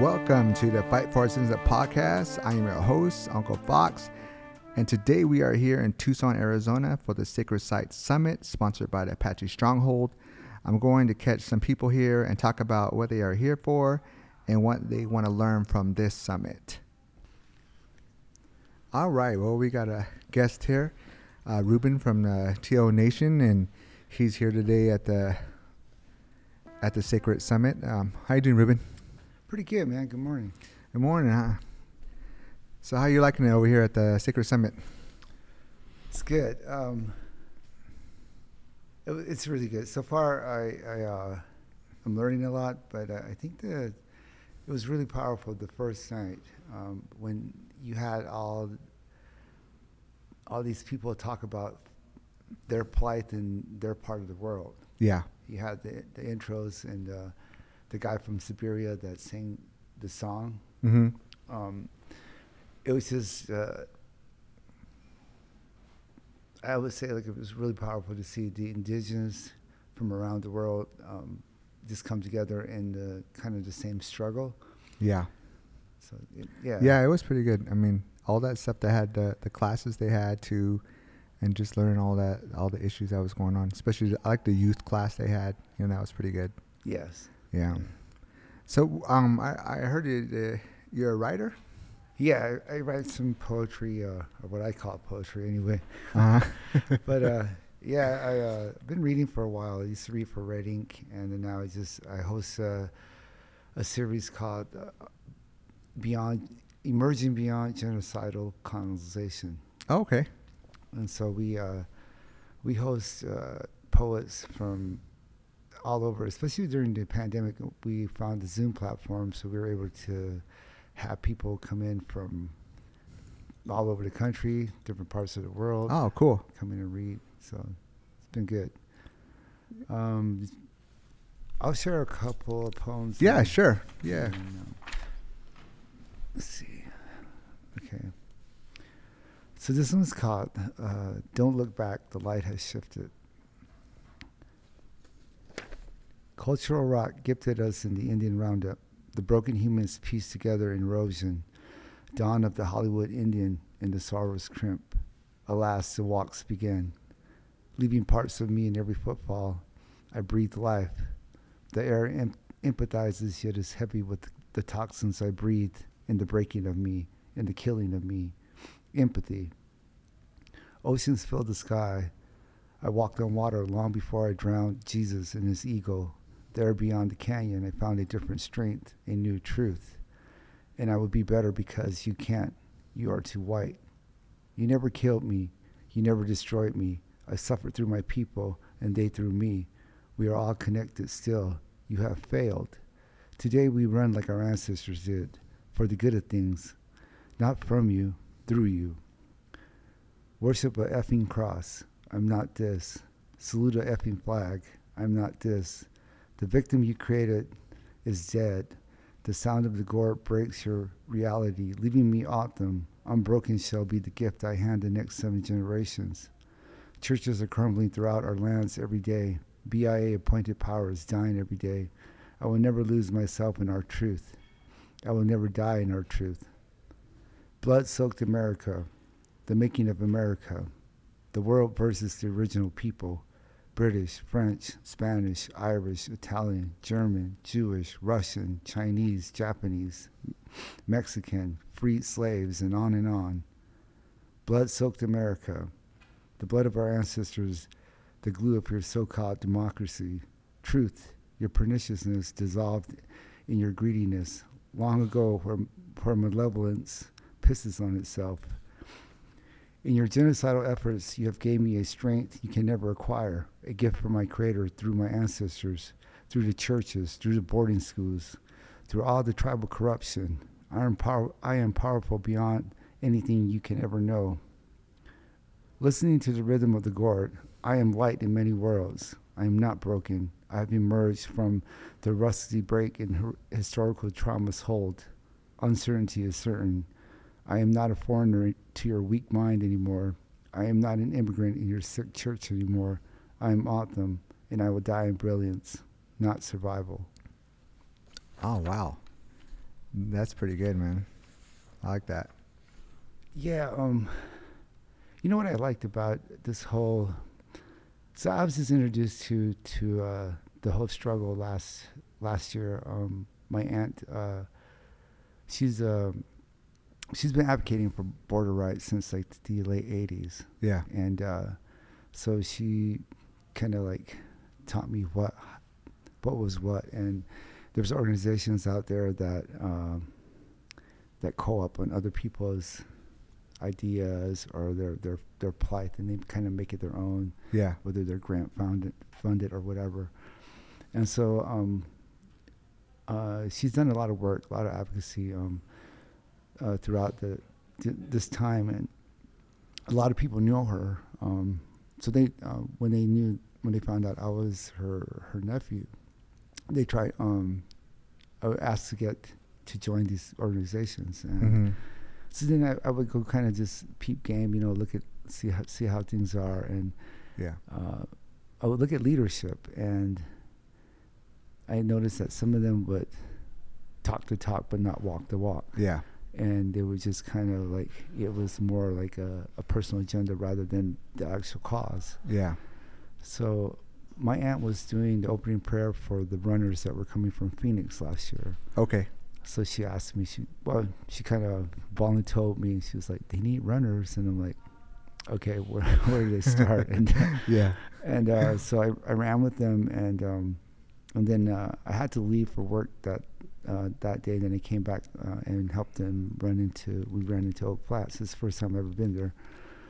Welcome to the Fight for Our Citizens podcast. I am your host, Uncle Fox, and today we are here in Tucson, Arizona for the Sacred Site Summit, sponsored by the Apache Stronghold. I'm going to catch some people here and talk about what they are here for and what they want to learn from this summit. All right, well, we got a guest here, Ruben from the TO Nation, and he's here today at the Sacred Summit. How you doing, Ruben? Pretty good, man. Good morning. Good morning. So how are you liking it over here at the Sacred Summit? It's good. It's really good. So far, I'm learning a lot, but I think it was really powerful the first night when you had all these people talk about their plight in their part of the world. Yeah. You had the intros and the guy from Siberia that sang the song. Mm-hmm. It was just, I would say, like, it was really powerful to see the indigenous from around the world just come together in kind of the same struggle. Yeah. So it was pretty good. I mean, all that stuff that had the classes they had to, and just learning all the issues that was going on, especially the youth class they had. You know, that was pretty good. Yes. Yeah. So I heard you're a writer? Yeah, I write some poetry, or what I call poetry anyway. Uh-huh. But I've been reading for a while. I used to read for Red Ink, and then now I host a series called Beyond Emerging Beyond Genocidal Colonization. Oh, okay. And so we host poets from all over, especially during the pandemic. We found the Zoom platform, so we were able to have people come in from all over the country, different parts of the world. Oh, cool. Come in and read. So it's been good. I'll share a couple of poems. Yeah, there. Sure. Yeah. Let's see. Okay. So this one's called Don't Look Back, the Light Has Shifted. Cultural rock gifted us in the Indian roundup, the broken humans pieced together in erosion, dawn of the Hollywood Indian and the sorrows crimp. Alas, the walks begin. Leaving parts of me in every footfall, I breathe life. The air empathizes, yet is heavy with the toxins I breathe in the breaking of me, in the killing of me. Empathy. Oceans fill the sky. I walked on water long before I drowned Jesus and his ego. There beyond the canyon, I found a different strength, a new truth. And I would be better because you can't. You are too white. You never killed me. You never destroyed me. I suffered through my people, and they through me. We are all connected still. You have failed. Today we run like our ancestors did, for the good of things. Not from you, through you. Worship a effing cross. I'm not this. Salute a effing flag. I'm not this. The victim you created is dead. The sound of the gore breaks your reality, leaving me autumn. Unbroken shall be the gift I hand the next 7 generations. Churches are crumbling throughout our lands every day. BIA appointed power is dying every day. I will never lose myself in our truth. I will never die in our truth. Blood-soaked America, the making of America, the world versus the original people. British, French, Spanish, Irish, Italian, German, Jewish, Russian, Chinese, Japanese, Mexican, freed slaves, and on and on. Blood-soaked America, the blood of our ancestors, the glue of your so-called democracy. Truth, your perniciousness dissolved in your greediness. Long ago, where malevolence pisses on itself. In your genocidal efforts, you have gave me a strength you can never acquire, a gift from my creator through my ancestors, through the churches, through the boarding schools, through all the tribal corruption. I am powerful beyond anything you can ever know. Listening to the rhythm of the gourd, I am light in many worlds. I am not broken. I have emerged from the rusty break in historical trauma's hold. Uncertainty is certain. I am not a foreigner to your weak mind anymore. I am not an immigrant in your sick church anymore. I am autumn, and I will die in brilliance, not survival. Oh, wow. That's pretty good, man. I like that. Yeah. You know what I liked about this whole, so I was just introduced to the whole struggle last year. My aunt, she's been advocating for border rights since like the late 80s. Yeah. And so she kind of like taught me what was what. And there's organizations out there that that co-op on other people's ideas or their plight, and they kind of make it their own. Yeah. Whether they're grant funded or whatever. And so she's done a lot of work, a lot of advocacy throughout this time, and a lot of people know her. So they when they found out I was her nephew, they tried. I was asked to get to join these organizations, and so then I would go kind of just peep game, you know, look at see how things are, and yeah, I would look at leadership, and I noticed that some of them would talk the talk but not walk the walk. Yeah. And they were just kind of like, it was more like a personal agenda rather than the actual cause. Yeah. So my aunt was doing the opening prayer for the runners that were coming from Phoenix last year. Okay. So she asked me, she kind of volunteered me. She was like, they need runners. And I'm like, okay, where do they start? And yeah. And so I ran with them, and then I had to leave for work that day. Then I came back and helped them we ran into Oak Flats. It's the first time I've ever been there.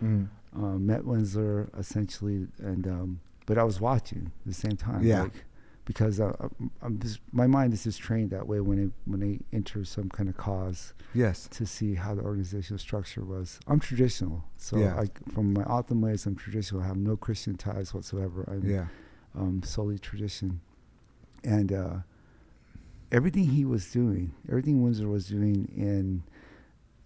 Met Wendsler essentially, and but I was watching at the same time. Yeah. Like, because my mind is just trained that way when I enter some kind of cause. Yes. To see how the organizational structure was. I'm traditional, so yeah. From my Otham ways, I'm traditional. I have no Christian ties whatsoever. I'm solely tradition, and everything he was doing, everything Wendsler was doing, in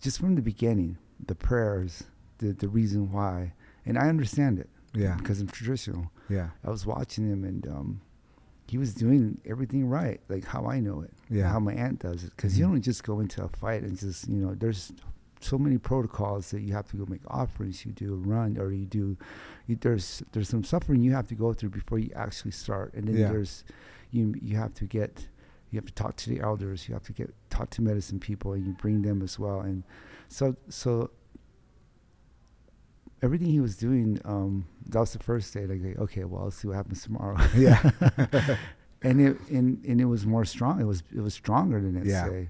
just from the beginning, the prayers, the reason why, and I understand it. Yeah. Because I'm traditional. Yeah. I was watching him, and he was doing everything right, like how I know it. Yeah. How my aunt does it, because you don't just go into a fight and just, you know, there's so many protocols that you have to go make offerings, you do a run, or there's some suffering you have to go through before you actually start, and then there's you have to talk to the elders, you have to talk to medicine people, and you bring them as well. And so everything he was doing, that was the first day. Like, okay, well, I'll see what happens tomorrow. Yeah. and it was more strong. It was stronger the next day.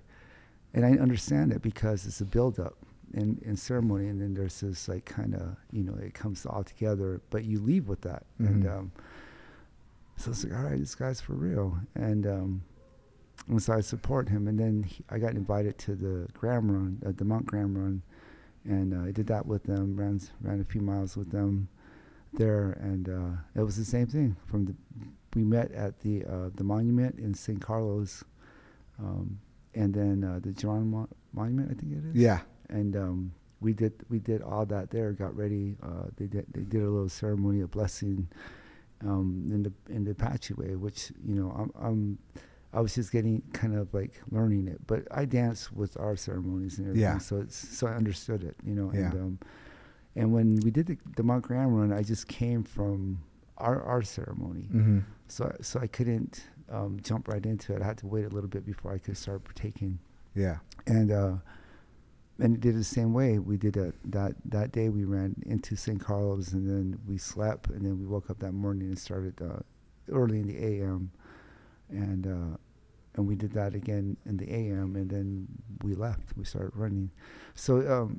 And I understand that, because it's a build-up in ceremony, and then there's this like kind of, you know, it comes all together, but you leave with that. And so it's like, all right, this guy's for real. And so I support him. And then I got invited to the Graham Run, the Mount Graham Run, and I did that with them, ran a few miles with them there, and it was the same thing. We met at the monument in St. Carlos, and then the Geronimo Monument, I think it is. Yeah. And we did all that there. Got ready. They did a little ceremony, a blessing, in the Apache way, which, you know, I was just getting kind of like learning it, but I danced with our ceremonies and everything, so I understood it, you know. And and when we did the Mount Graham Run, I just came from our ceremony, so I couldn't jump right into it. I had to wait a little bit before I could start partaking. Yeah. And it did the same way. We did that day. We ran into St. Carlos, and then we slept, and then we woke up that morning and started early in the a.m. And we did that again in the a.m., and then we left. We started running. So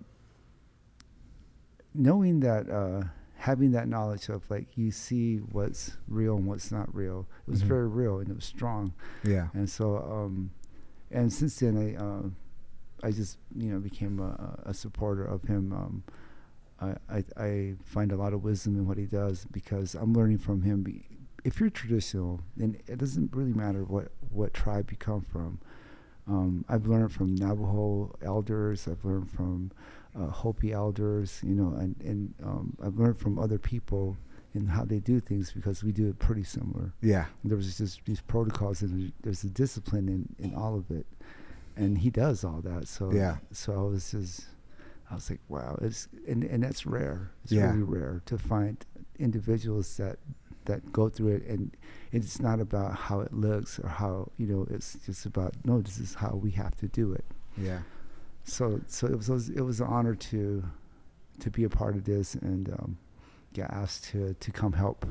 knowing that, having that knowledge of, like, you see what's real and what's not real, it was very real, and it was strong. Yeah. And so, and since then, I just, you know, became a supporter of him. I find a lot of wisdom in what he does, because I'm learning from him. If you're traditional, then it doesn't really matter what tribe you come from. I've learned from Navajo elders. I've learned from Hopi elders, you know, and I've learned from other people and how they do things, because we do it pretty similar. Yeah. And there was just these protocols, and there's a discipline in all of it. and he does all that. So yeah. So I was like, wow, it's and that's rare. It's really rare to find individuals that go through it, and it's not about how it looks or how, you know, it's just about, no, this is how we have to do it. Yeah. So it was an honor to be a part of this, and get asked to come help.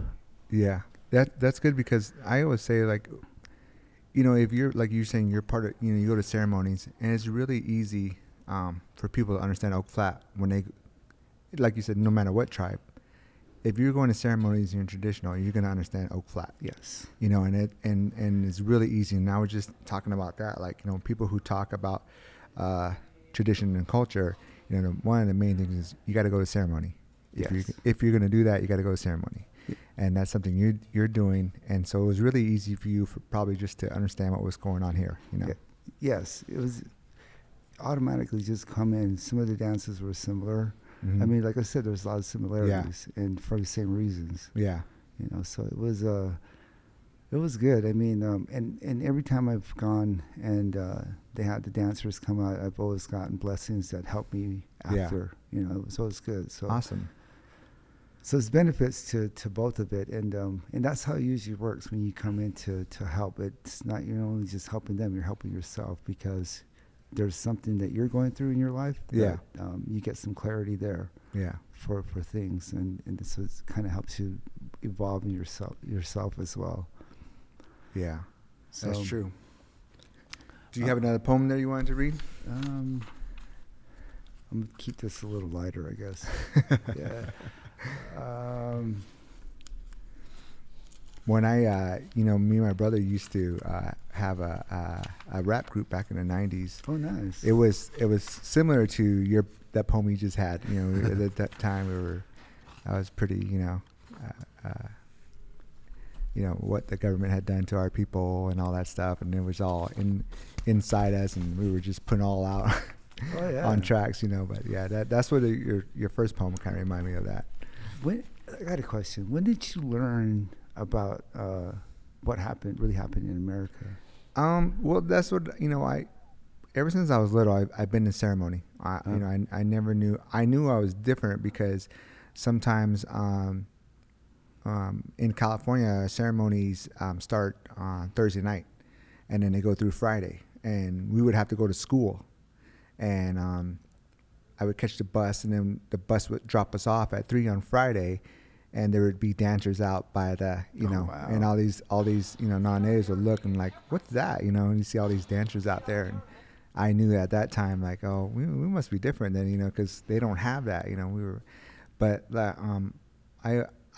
Yeah, that's good, because I always say, like, you know, if you're, like you're saying, you're part of, you know, you go to ceremonies, and it's really easy for people to understand Oak Flat when they, like you said, no matter what tribe, if you're going to ceremonies and you're traditional, you're going to understand Oak Flat. Yes. You know, and it's really easy. And I was just talking about that, like, you know, people who talk about tradition and culture, you know, one of the main things is you got to go to ceremony. Yes. If you're going to do that, you got to go to ceremony. Yeah. And that's something you're doing. And so it was really easy for you for probably just to understand what was going on here, you know? Yeah. Yes. It was automatically just come in. Some of the dances were similar. Mm-hmm. I mean, like I said, there's a lot of similarities, and for the same reasons. Yeah, you know. So it was good. I mean, and every time I've gone and they had the dancers come out, I've always gotten blessings that help me after. Yeah. You know, it was always good. So awesome. So it's benefits to both of it, and that's how it usually works when you come in to help. It's not, you're only just helping them; you're helping yourself, because there's something that you're going through in your life that you get some clarity there for things, and so it kind of helps you evolve in yourself as well. Yeah, so that's true. Do you have another poem there you wanted to read? I'm going to keep this a little lighter, I guess. Yeah. When I, you know, me and my brother used to have a rap group back in the 90s. Oh, nice. It was similar to that poem you just had. You know, at that time I was pretty, you know, what the government had done to our people and all that stuff, and it was all inside us, and we were just putting all out on tracks, you know. But yeah, that's what your first poem kind of reminded me of that. I got a question. When did you learn about what really happened in America? Well, that's what, you know, ever since I was little, I've been in ceremony. You know, I never knew. I knew I was different because sometimes in California, ceremonies start on Thursday night, and then they go through Friday. And we would have to go to school. And I would catch the bus, and then the bus would drop us off at 3 on Friday. And there would be dancers out by the, you know, and all these, you know, non-natives would look and like, what's that? You know, and you see all these dancers out there. And I knew at that time, like, oh, we must be different then, you know, because they don't have that, you know,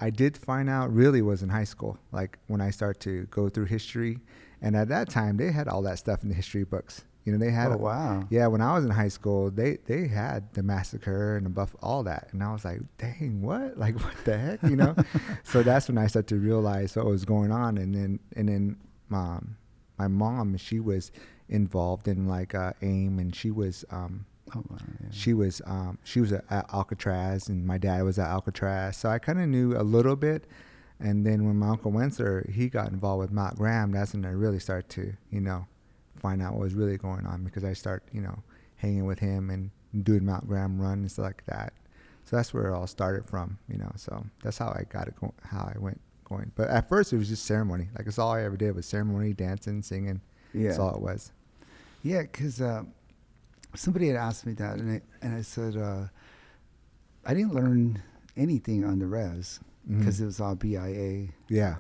I did find out really was in high school, like when I started to go through history. And at that time, they had all that stuff in the history books. You know, they had, yeah, when I was in high school, they had the massacre and the buff, all that. And I was like, dang, what? Like, what the heck, you know? So that's when I started to realize what was going on. And then my mom, she was involved in like AIM, and she was at Alcatraz, and my dad was at Alcatraz. So I kind of knew a little bit. And then when my Uncle Wendsler, he got involved with Mount Graham, that's when I really started to, you know, find out what was really going on, because I start, you know, hanging with him and doing Mount Graham run and stuff like that. So that's where it all started from, you know. So that's how I got it going, how I went going. But at first it was just ceremony. Like, it's all I ever did was ceremony, dancing, singing. Yeah. That's all it was. Yeah, because somebody had asked me that, and I said, I didn't learn anything on the res, because it was all BIA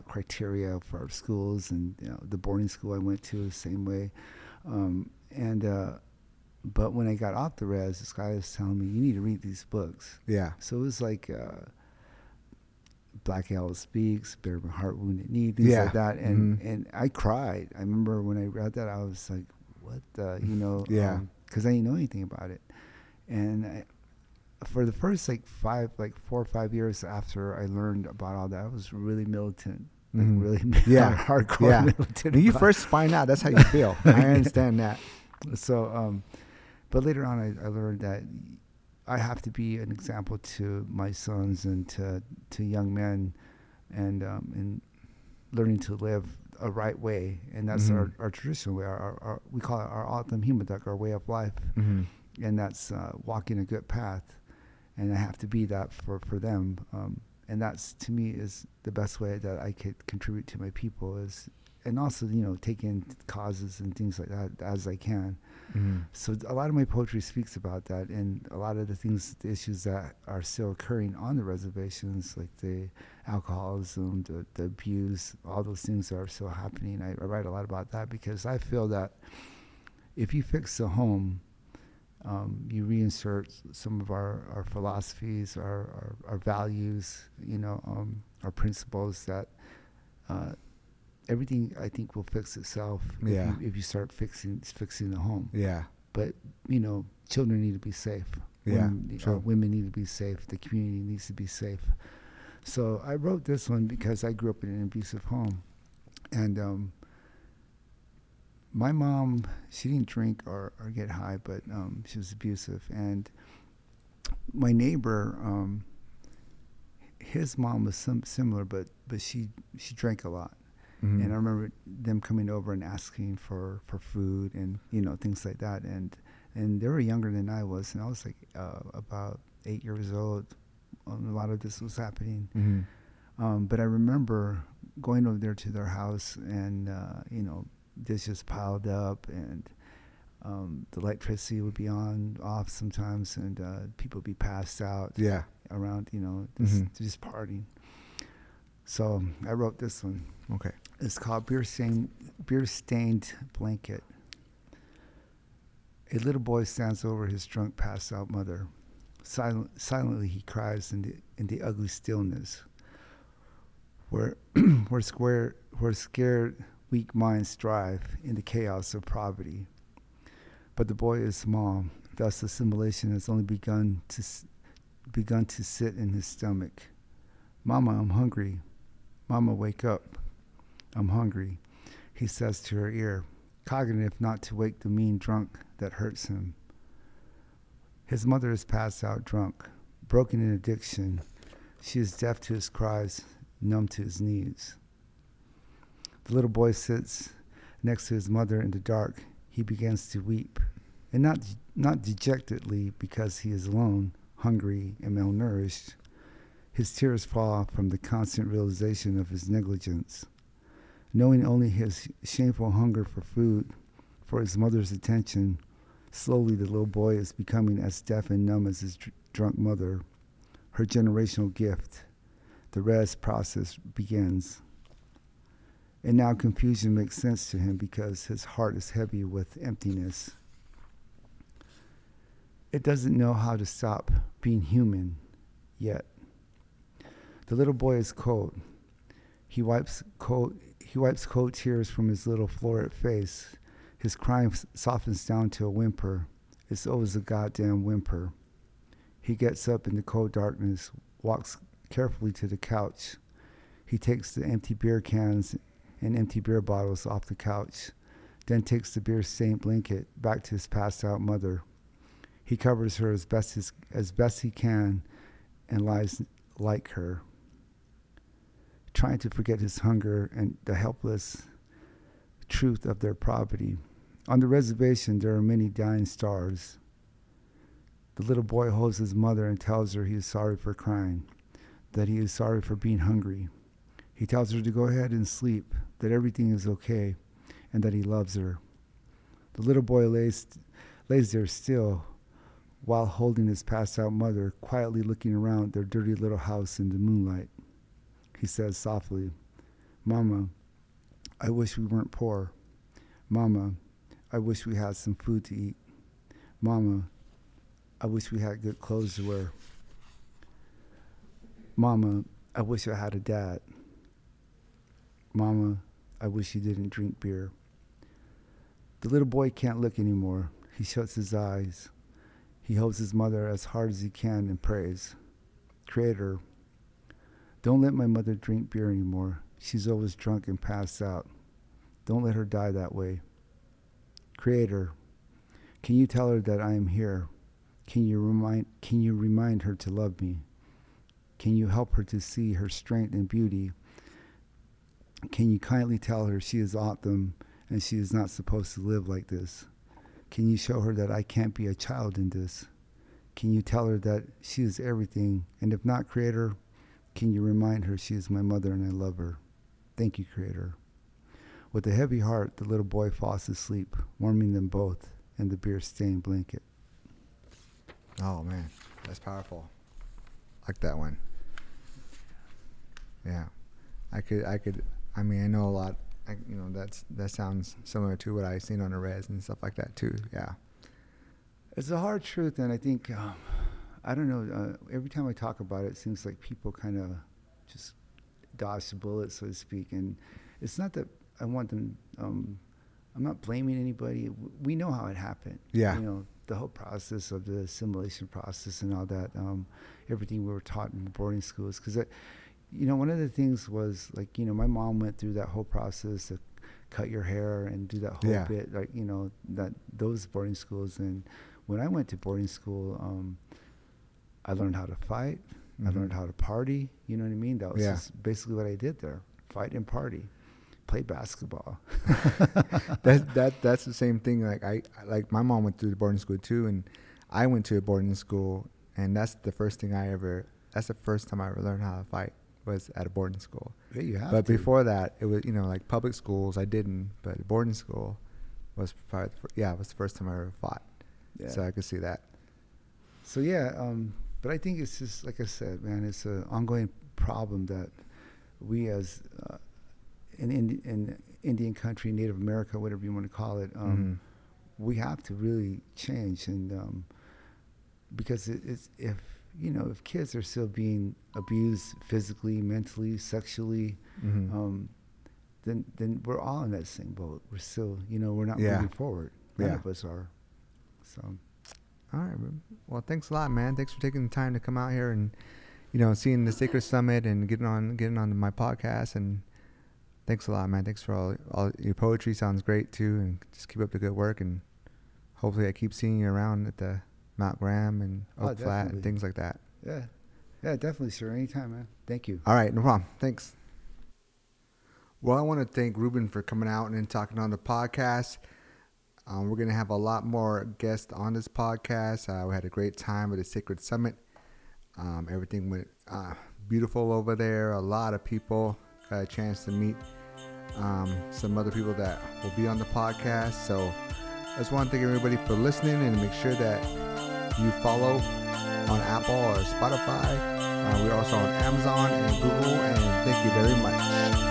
criteria for our schools, and you know, the boarding school I went to the same way. But when I got off the res, this guy was telling me, you need to read these books. Yeah. So it was like Black Elk Speaks, Bury My Heart at Wounded Knee, things like that. And and I cried. I remember when I read that, I was like, what the, you know, because I didn't know anything about it. And for the first four or five years after I learned about all that, I was really militant, hardcore militant. When you first find out, that's how you feel. I understand that. So, but later on, I learned that I have to be an example to my sons and to young men, and learning to live a right way, and that's our traditional way. Our we call it our autumn humaduk, our way of life, and that's walking a good path. And I have to be that for them, and that's to me is the best way that I could contribute to my people is, and also take in causes and things like that as I can. So a lot of my poetry speaks about that, and a lot of the things, the issues that are still occurring on the reservations, like the alcoholism, the abuse, all those things that are still happening. I write a lot about that because I feel that if you fix the home, you reinsert some of our philosophies, our values, our principles that everything I think will fix itself if you start fixing the home. Yeah. But, children need to be safe. Yeah. Women need to be safe. The community needs to be safe. So I wrote this one because I grew up in an abusive home. And my mom, she didn't drink or get high, but she was abusive. And my neighbor, his mom was similar, but she drank a lot. Mm-hmm. And I remember them coming over and asking for food and, things like that. And they were younger than I was. And I was like about 8 years old. A lot of this was happening. Mm-hmm. But I remember going over there to their house and, dishes piled up, and the electricity would be on, off sometimes, and people would be passed out around, just partying. So I wrote this one. Okay. It's called Beer Stained Blanket. A little boy stands over his drunk, passed out mother. Silently he cries in the ugly stillness. Where scared weak minds thrive in the chaos of poverty. But the boy is small, thus assimilation has only begun to sit in his stomach. Mama, I'm hungry. Mama, wake up. I'm hungry, he says to her ear, cognitive not to wake the mean drunk that hurts him. His mother is passed out drunk, broken in addiction. She is deaf to his cries, numb to his needs. The little boy sits next to his mother in the dark. He begins to weep, and not dejectedly because he is alone, hungry, and malnourished. His tears fall from the constant realization of his negligence. Knowing only his shameful hunger for food, for his mother's attention, slowly the little boy is becoming as deaf and numb as his drunk mother. Her generational gift, the res process begins. And now confusion makes sense to him because his heart is heavy with emptiness. It doesn't know how to stop being human yet. The little boy is cold. He wipes cold tears from his little florid face. His crying softens down to a whimper. It's always a goddamn whimper. He gets up in the cold darkness, walks carefully to the couch. He takes the empty beer cans and empty beer bottles off the couch, then takes the beer-stained blanket back to his passed-out mother. He covers her as best he can and lies like her, trying to forget his hunger and the helpless truth of their poverty. On the reservation, there are many dying stars. The little boy holds his mother and tells her he is sorry for crying, that he is sorry for being hungry. He tells her to go ahead and sleep, that everything is okay, and that he loves her. The little boy lays there still, while holding his passed-out mother, quietly looking around their dirty little house in the moonlight. He says softly, Mama, I wish we weren't poor. Mama, I wish we had some food to eat. Mama, I wish we had good clothes to wear. Mama, I wish I had a dad. Mama, I wish you didn't drink beer. The little boy can't look anymore. He shuts his eyes. He holds his mother as hard as he can and prays. Creator, don't let my mother drink beer anymore. She's always drunk and passed out. Don't let her die that way. Creator, can you tell her that I am here? Can you remind her to love me? Can you help her to see her strength and beauty Can you kindly tell her she is Autumn and she is not supposed to live like this? Can you show her that I can't be a child in this? Can you tell her that she is everything? And if not, Creator, can you remind her she is my mother and I love her? Thank you, Creator. With a heavy heart, the little boy falls asleep, warming them both in the beer-stained blanket. Oh, man. That's powerful. I like that one. Yeah. I know a lot. That sounds similar to what I've seen on the res and stuff like that, too. Yeah. It's a hard truth, and I think, every time I talk about it, it seems like people kind of just dodge the bullet, so to speak. And it's not that I want them, I'm not blaming anybody. We know how it happened. Yeah. The whole process of the assimilation process and all that, everything we were taught in boarding schools. Because, one of the things was, my mom went through that whole process of cut your hair and do that whole bit, that those boarding schools. And when I went to boarding school, I learned how to fight. Mm-hmm. I learned how to party. You know what I mean? That was just basically what I did there, fight and party. Play basketball. That's the same thing. My mom went through the boarding school too, and I went to a boarding school, and that's the first time I ever learned how to fight was at a boarding school. Yeah, before that, it was public schools I didn't, but boarding school was probably it was the first time I ever fought. Yeah. So I could see that. So but I think it's just like I said, man, it's an ongoing problem that we as in Indian country, Native America, whatever you want to call it, we have to really change, and because if kids are still being abused physically, mentally, sexually, then we're all in that same boat. We're still, we're not moving forward. None of us are. So, all right. Well, thanks a lot, man. Thanks for taking the time to come out here and seeing the Sacred Summit and getting on my podcast and. Thanks a lot, man. Thanks for all your poetry. Sounds great, too. And just keep up the good work. And hopefully I keep seeing you around at the Mount Graham and Oak Flat and things like that. Yeah. Yeah, definitely, sir. Anytime, man. Thank you. All right. No problem. Thanks. Well, I want to thank Ruben for coming out and talking on the podcast. We're going to have a lot more guests on this podcast. We had a great time at the Sacred Summit. Everything went beautiful over there. A lot of people got a chance to meet. Some other people that will be on the podcast. So I just want to thank everybody for listening, and make sure that you follow on Apple or Spotify. We're also on Amazon and Google, and thank you very much.